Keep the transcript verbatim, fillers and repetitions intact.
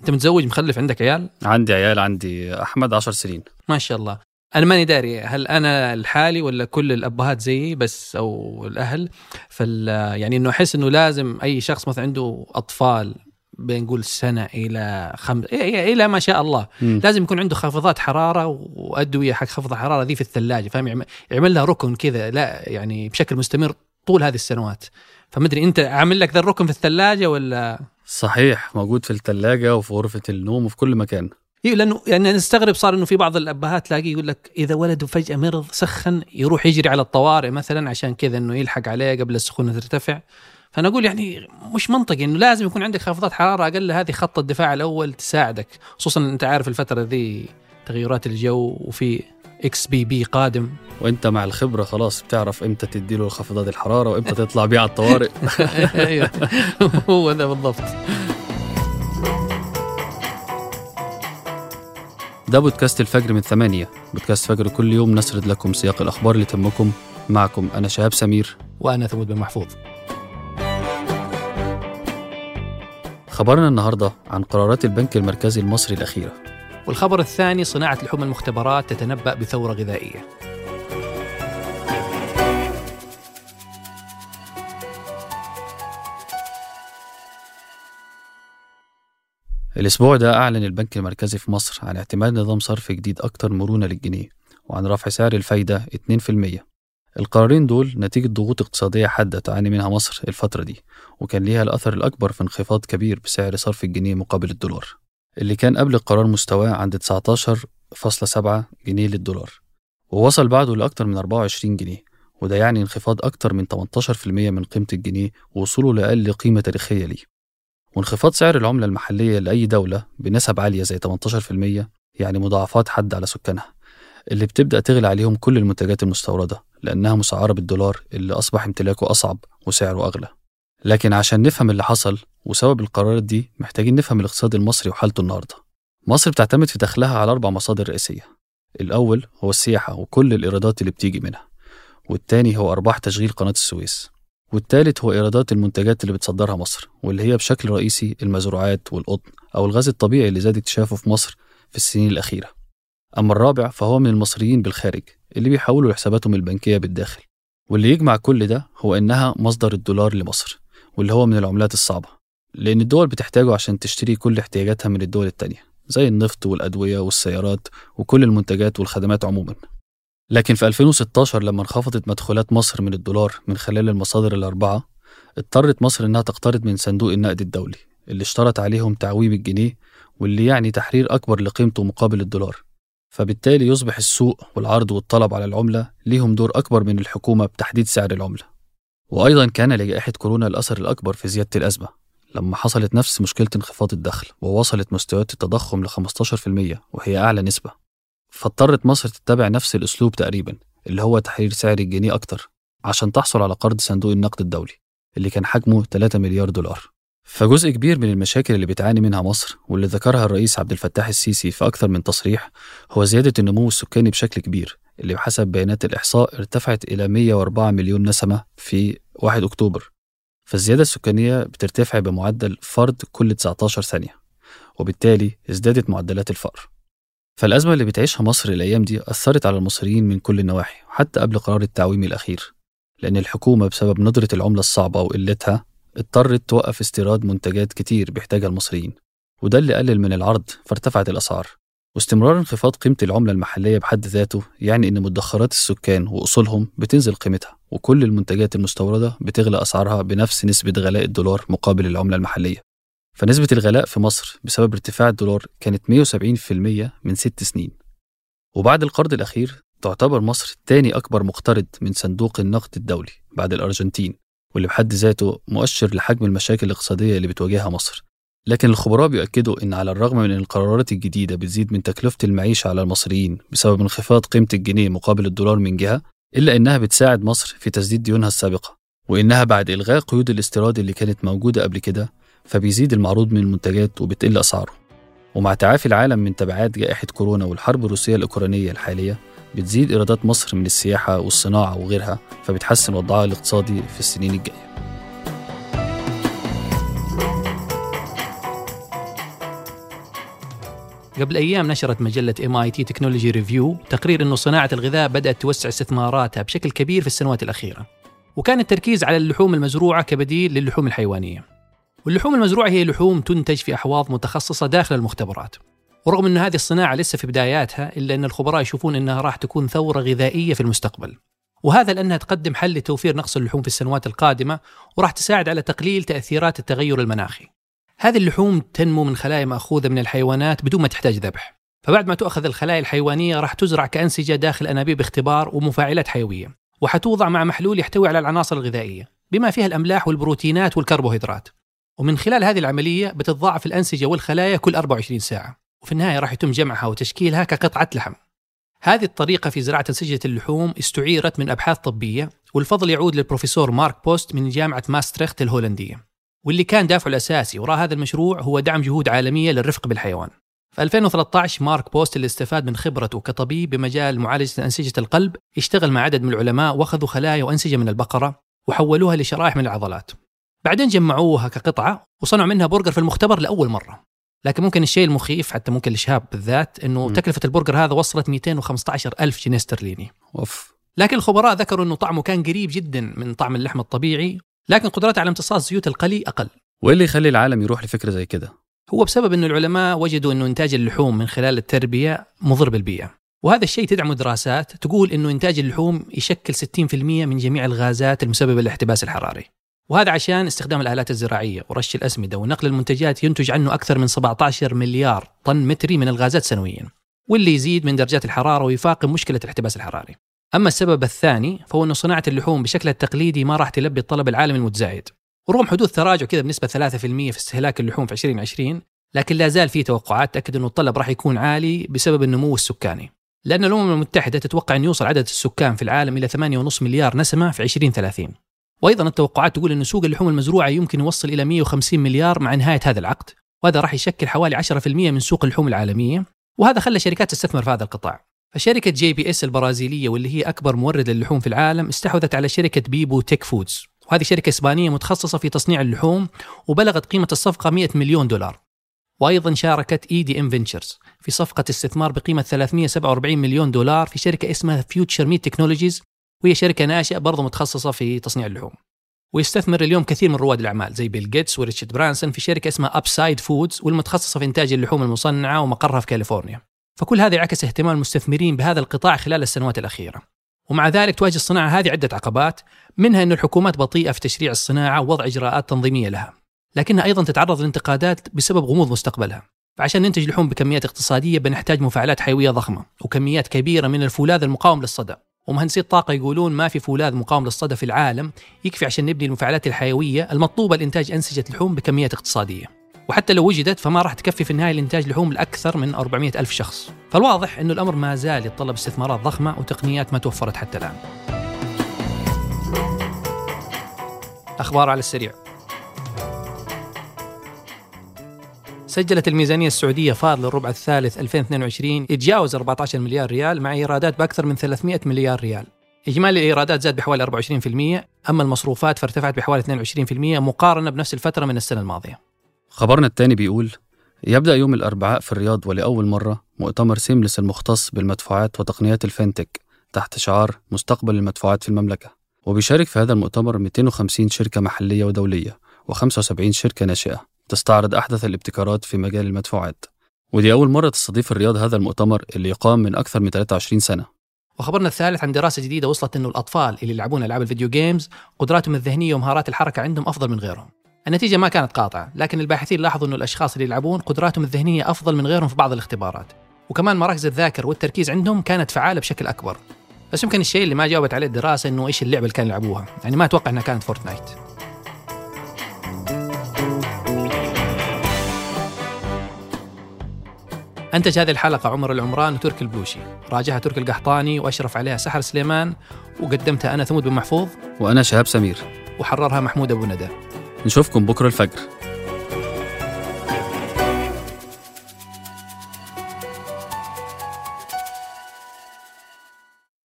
أنت متزوج مخلف عندك عيال؟ عندي عيال، عندي أحمد عشر سنين. ما شاء الله. أنا ماني داري هل أنا الحالي ولا كل الأبهات زيي بس أو الأهل، فال يعني إنه أحس إنه لازم أي شخص مثلا عنده أطفال بنقول سنة إلى خمس إلى ما شاء الله م. لازم يكون عنده خافضات حرارة وأدوية حق خفض الحرارة ذي في الثلاجة، فاهم؟ يعمل يعمل لها ركن كذا، لا يعني بشكل مستمر طول هذه السنوات. فمدري أنت عامل لك ذا الركن في الثلاجة ولا؟ صحيح، موجود في الثلاجة وفي غرفة النوم وفي كل مكان. إيه، لأنه يعني نستغرب صار إنه في بعض الأبهات تلاقي يقول لك إذا ولده فجأة مرض سخن يروح يجري على الطوارئ مثلا عشان كذا إنه يلحق عليه قبل السخونة ترتفع. فأنا أقول يعني مش منطقي إنه لازم يكون عندك خافضات حرارة أقل، هذه خط الدفاع الأول تساعدك، خصوصا أنت عارف الفترة ذي تغيرات الجو وفي إكس بي بي قادم، وأنت مع الخبرة خلاص بتعرف إمتى تديله خفضات الحرارة وإمتى تطلع بيه على الطوارئ. أيوة هو ده بالضبط. ده بودكاست الفجر من ثمانية، بودكاست فجر كل يوم نسرد لكم سياق الأخبار اللي تمكم. معكم أنا شهاب سمير، وأنا ثمود بن محفوظ. خبرنا النهاردة عن قرارات البنك المركزي المصري الأخيرة، والخبر الثاني صناعة لحوم المختبرات تتنبأ بثورة غذائية. الأسبوع ده أعلن البنك المركزي في مصر عن اعتماد نظام صرف جديد أكثر مرونة للجنيه، وعن رفع سعر الفايدة اثنين بالمية. القرارين دول نتيجة ضغوط اقتصادية حادة تعاني منها مصر الفترة دي، وكان ليها الأثر الأكبر في انخفاض كبير بسعر صرف الجنيه مقابل الدولار، اللي كان قبل القرار مستواه عند تسعة عشر فاصلة سبعة جنيه للدولار، ووصل بعده لأكثر من أربعة وعشرين جنيه، وده يعني انخفاض أكثر من ثمانية عشر بالمية من قيمة الجنيه ووصوله لأقل قيمة تاريخية ليه. وانخفاض سعر العملة المحلية لأي دولة بنسب عالية زي ثمانية عشر بالمية يعني مضاعفات حد على سكانها، اللي بتبدأ تغلى عليهم كل المنتجات المستوردة لأنها مسعرة بالدولار اللي أصبح امتلاكه أصعب وسعره أغلى. لكن عشان نفهم اللي حصل وسبب القرارات دي محتاجين نفهم الاقتصاد المصري وحالته النهاردة. مصر بتعتمد في دخلها على أربع مصادر رئيسية، الأول هو السياحة وكل الإيرادات اللي بتيجي منها، والتاني هو أرباح تشغيل قناة السويس، والثالث هو إيرادات المنتجات اللي بتصدرها مصر، واللي هي بشكل رئيسي المزروعات والقطن أو الغاز الطبيعي اللي زاد اكتشافه في مصر في السنين الأخيرة. أما الرابع فهو من المصريين بالخارج اللي بيحولوا حساباتهم البنكية بالداخل، واللي يجمع كل ده هو إنها مصدر الدولار لمصر، واللي هو من العملات الصعبة لأن الدول بتحتاجه عشان تشتري كل احتياجاتها من الدول التانية زي النفط والأدوية والسيارات وكل المنتجات والخدمات عموماً. لكن في ألفين وستة عشر لما انخفضت مدخولات مصر من الدولار من خلال المصادر الأربعة، اضطرت مصر إنها تقترض من صندوق النقد الدولي اللي اشترط عليهم تعويم الجنيه، واللي يعني تحرير أكبر لقيمته مقابل الدولار. فبالتالي يصبح السوق والعرض والطلب على العملة ليهم دور أكبر من الحكومة بتحديد سعر العملة. وأيضا كان لجائحة كورونا الأثر الأكبر في زيادة الأزمة لما حصلت نفس مشكلة انخفاض الدخل ووصلت مستويات التضخم ل خمسة عشر بالمية وهي أعلى نسبة، فاضطرت مصر تتبع نفس الأسلوب تقريبا اللي هو تحرير سعر الجنيه أكتر عشان تحصل على قرض صندوق النقد الدولي اللي كان حجمه ثلاثة مليار دولار. فجزء كبير من المشاكل اللي بتعاني منها مصر واللي ذكرها الرئيس عبد الفتاح السيسي في أكثر من تصريح هو زيادة النمو السكاني بشكل كبير، اللي بحسب بيانات الإحصاء ارتفعت إلى مئة وأربعة مليون نسمة في واحد أكتوبر. فالزيادة السكانية بترتفع بمعدل فرد كل تسعة عشر ثانية، وبالتالي ازدادت معدلات الفقر. فالأزمة اللي بتعيشها مصر الأيام دي أثرت على المصريين من كل النواحي، وحتى قبل قرار التعويم الأخير، لأن الحكومة بسبب ندرة العملة الصعبة وقلتها اضطرت توقف استيراد منتجات كتير بيحتاجها المصريين، وده اللي قلل من العرض فارتفعت الأسعار. واستمرار انخفاض قيمة العملة المحلية بحد ذاته يعني إن مدخرات السكان وأصولهم بتنزل قيمتها، وكل المنتجات المستوردة بتغلى أسعارها بنفس نسبة غلاء الدولار مقابل العملة المحلية. فنسبة الغلاء في مصر بسبب ارتفاع الدولار كانت مئة وسبعين بالمية من ست سنين. وبعد القرض الأخير تعتبر مصر تاني أكبر مقترض من صندوق النقد الدولي بعد الأرجنتين، واللي بحد ذاته مؤشر لحجم المشاكل الاقتصادية اللي بتواجهها مصر. لكن الخبراء بيؤكدوا إن على الرغم من أن القرارات الجديدة بتزيد من تكلفة المعيشة على المصريين بسبب انخفاض قيمة الجنيه مقابل الدولار من جهة، إلا إنها بتساعد مصر في تسديد ديونها السابقة، وإنها بعد إلغاء قيود الاستيراد اللي كانت موجودة قبل كده فبيزيد المعروض من المنتجات وبتقل أسعاره. ومع تعافي العالم من تبعات جائحة كورونا والحرب الروسية الأوكرانية الحالية، بتزيد إيرادات مصر من السياحة والصناعة وغيرها، فبتحسن وضعها الاقتصادي في السنين الجاية. قبل أيام نشرت مجلة إم آي تي تكنولوجي ريفيو تقرير أنه صناعة الغذاء بدأت توسع استثماراتها بشكل كبير في السنوات الأخيرة، وكان التركيز على اللحوم المزروعة كبديل للحوم الحيوانية. واللحوم المزروعة هي لحوم تنتج في أحواض متخصصة داخل المختبرات، ورغم أن هذه الصناعة لسه في بداياتها إلا أن الخبراء يشوفون أنها راح تكون ثورة غذائية في المستقبل، وهذا لأنها تقدم حل لتوفير نقص اللحوم في السنوات القادمة، وراح تساعد على تقليل تأثيرات التغير المناخي. هذه اللحوم تنمو من خلايا مأخوذة من الحيوانات بدون ما تحتاج ذبح، فبعد ما تؤخذ الخلايا الحيوانية راح تزرع كأنسجة داخل أنابيب اختبار ومفاعلات حيوية، وحتوضع مع محلول يحتوي على العناصر الغذائية بما فيها الأملاح والبروتينات والكربوهيدرات، ومن خلال هذه العملية بتتضاعف الأنسجة والخلايا كل أربعة وعشرين ساعة، وفي النهاية راح يتم جمعها وتشكيلها كقطعة لحم. هذه الطريقة في زراعة أنسجة اللحوم استعيرت من أبحاث طبية، والفضل يعود للبروفيسور مارك بوست من جامعة ماستريخت الهولندية، واللي كان دافعه الأساسي وراء هذا المشروع هو دعم جهود عالمية للرفق بالحيوان. في ألفين وثلاثة عشر مارك بوست اللي استفاد من خبرته كطبيب بمجال معالجة أنسجة القلب اشتغل مع عدد من العلماء واخذوا خلايا وأنسجة من البقرة وحولوها لشرائح من العضلات، بعدين جمعوها كقطعة وصنعوا منها برجر في المختبر لأول مرة. لكن ممكن الشيء المخيف حتى ممكن للشهاب بالذات أنه م. تكلفة البرجر هذا وصلت مئتين وخمسة عشر ألف جنيه استرليني. أوف. لكن الخبراء ذكروا أنه طعمه كان قريب جدا من طعم اللحم الطبيعي، لكن قدرته على امتصاص زيوت القلي أقل. وإيه اللي يخلي العالم يروح لفكرة زي كده؟ هو بسبب أن العلماء وجدوا أنه إنتاج اللحوم من خلال التربية مضر بالبيئة، وهذا الشيء تدعمه دراسات تقول أنه إنتاج اللحوم يشكل ستين بالمئة من جميع الغازات المسببة للاحتباس الحراري، وهذا عشان استخدام الآلات الزراعية ورش الأسمدة ونقل المنتجات ينتج عنه أكثر من سبعة عشر مليار طن متري من الغازات سنويا، واللي يزيد من درجات الحرارة ويفاقم مشكلة الاحتباس الحراري. أما السبب الثاني فهو أن صناعة اللحوم بشكلها التقليدي ما راح تلبي الطلب العالمي المتزايد، ورغم حدوث تراجع كذا بنسبة ثلاثة بالمئة في استهلاك اللحوم في ألفين وعشرين، لكن لا زال في توقعات تأكد أن الطلب راح يكون عالي بسبب النمو السكاني، لأن الأمم المتحدة تتوقع أن يوصل عدد السكان في العالم إلى ثمانية ونصف مليار نسمة في عشرين ثلاثين. وأيضاً التوقعات تقول أن سوق اللحوم المزروعة يمكن يوصل إلى مئة وخمسين مليار مع نهاية هذا العقد، وهذا راح يشكل حوالي عشرة بالمئة من سوق اللحوم العالمية، وهذا خلى شركات تستثمر في هذا القطاع. فشركة جي بي اس البرازيلية واللي هي أكبر مورد للحوم في العالم استحوذت على شركة بيبو تيك فودز، وهذه شركة إسبانية متخصصة في تصنيع اللحوم، وبلغت قيمة الصفقة مئة مليون دولار. وأيضاً شاركت اي دي فينتشرز في صفقة استثمار بقيمة ثلاثمئة وسبعة وأربعين مليون دولار في شركة اسمها فيوتشر ميت تكنولوجيز، وهي شركة ناشئة برضه متخصصة في تصنيع اللحوم. ويستثمر اليوم كثير من رواد الأعمال زي بيل جيتس وريتشارد برانسون في شركة اسمها أبسايد فودز والمتخصصة في إنتاج اللحوم المصنعة ومقرها في كاليفورنيا. فكل هذا يعكس اهتمام المستثمرين بهذا القطاع خلال السنوات الأخيرة، ومع ذلك تواجه الصناعة هذه عدة عقبات، منها أن الحكومات بطيئة في تشريع الصناعة ووضع إجراءات تنظيمية لها، لكنها أيضا تتعرض لانتقادات بسبب غموض مستقبلها. فعشان ننتج لحوم بكميات اقتصادية بنحتاج مفاعلات حيوية ضخمة وكميات كبيرة من الفولاذ المقاوم للصدى، ومهندسي الطاقة يقولون ما في فولاذ مقاوم للصدى في العالم يكفي عشان نبني المفاعلات الحيوية المطلوبة لإنتاج أنسجة لحوم بكميات اقتصادية، وحتى لو وجدت فما راح تكفي في النهاية لإنتاج لحوم لأكثر من أربعمئة ألف شخص. فالواضح إنه الأمر ما زال يتطلب استثمارات ضخمة وتقنيات ما توفرت حتى الآن. أخبار على السريع. سجلت الميزانية السعودية فاضل الربع الثالث ألفين واثنين وعشرين يتجاوز أربعة عشر مليار ريال مع إيرادات بأكثر من ثلاثمئة مليار ريال. إجمالي الإيرادات زاد بحوالي أربعة وعشرين بالمئة، أما المصروفات فارتفعت بحوالي اثنين وعشرين بالمئة مقارنة بنفس الفترة من السنة الماضية. خبرنا الثاني بيقول يبدأ يوم الأربعاء في الرياض ولأول مرة مؤتمر سيملس المختص بالمدفوعات وتقنيات الفينتك تحت شعار مستقبل المدفوعات في المملكة، وبيشارك في هذا المؤتمر مئتين وخمسين شركة محلية ودولية وخمسة وسبعين شركة ناشئة تستعرض أحدث الابتكارات في مجال المدفوعات، ودي أول مرة تستضيف الرياض هذا المؤتمر اللي يقام من أكثر من ثلاثة وعشرين سنة. وخبرنا الثالث عن دراسة جديدة وصلت أنه الأطفال اللي يلعبون ألعاب الفيديو جيمز قدراتهم الذهنية ومهارات الحركة عندهم أفضل من غيرهم. النتيجة ما كانت قاطعة، لكن الباحثين لاحظوا أنه الأشخاص اللي يلعبون قدراتهم الذهنية أفضل من غيرهم في بعض الاختبارات، وكمان مراكز الذاكر والتركيز عندهم كانت فعالة بشكل أكبر. بس يمكن الشيء اللي ما جاوبت عليه الدراسة أنه إيش اللعبة اللي كانوا يلعبوها، يعني ما أتوقع أنها كانت فورتنايت. أنتج هذه الحلقة عمر العمران وترك البلوشي، راجعها ترك القحطاني وأشرف عليها سحر سليمان، وقدمتها أنا ثمود بن محفوظ وأنا شهاب سمير، وحررها محمود أبو ندى. نشوفكم بكرة الفجر.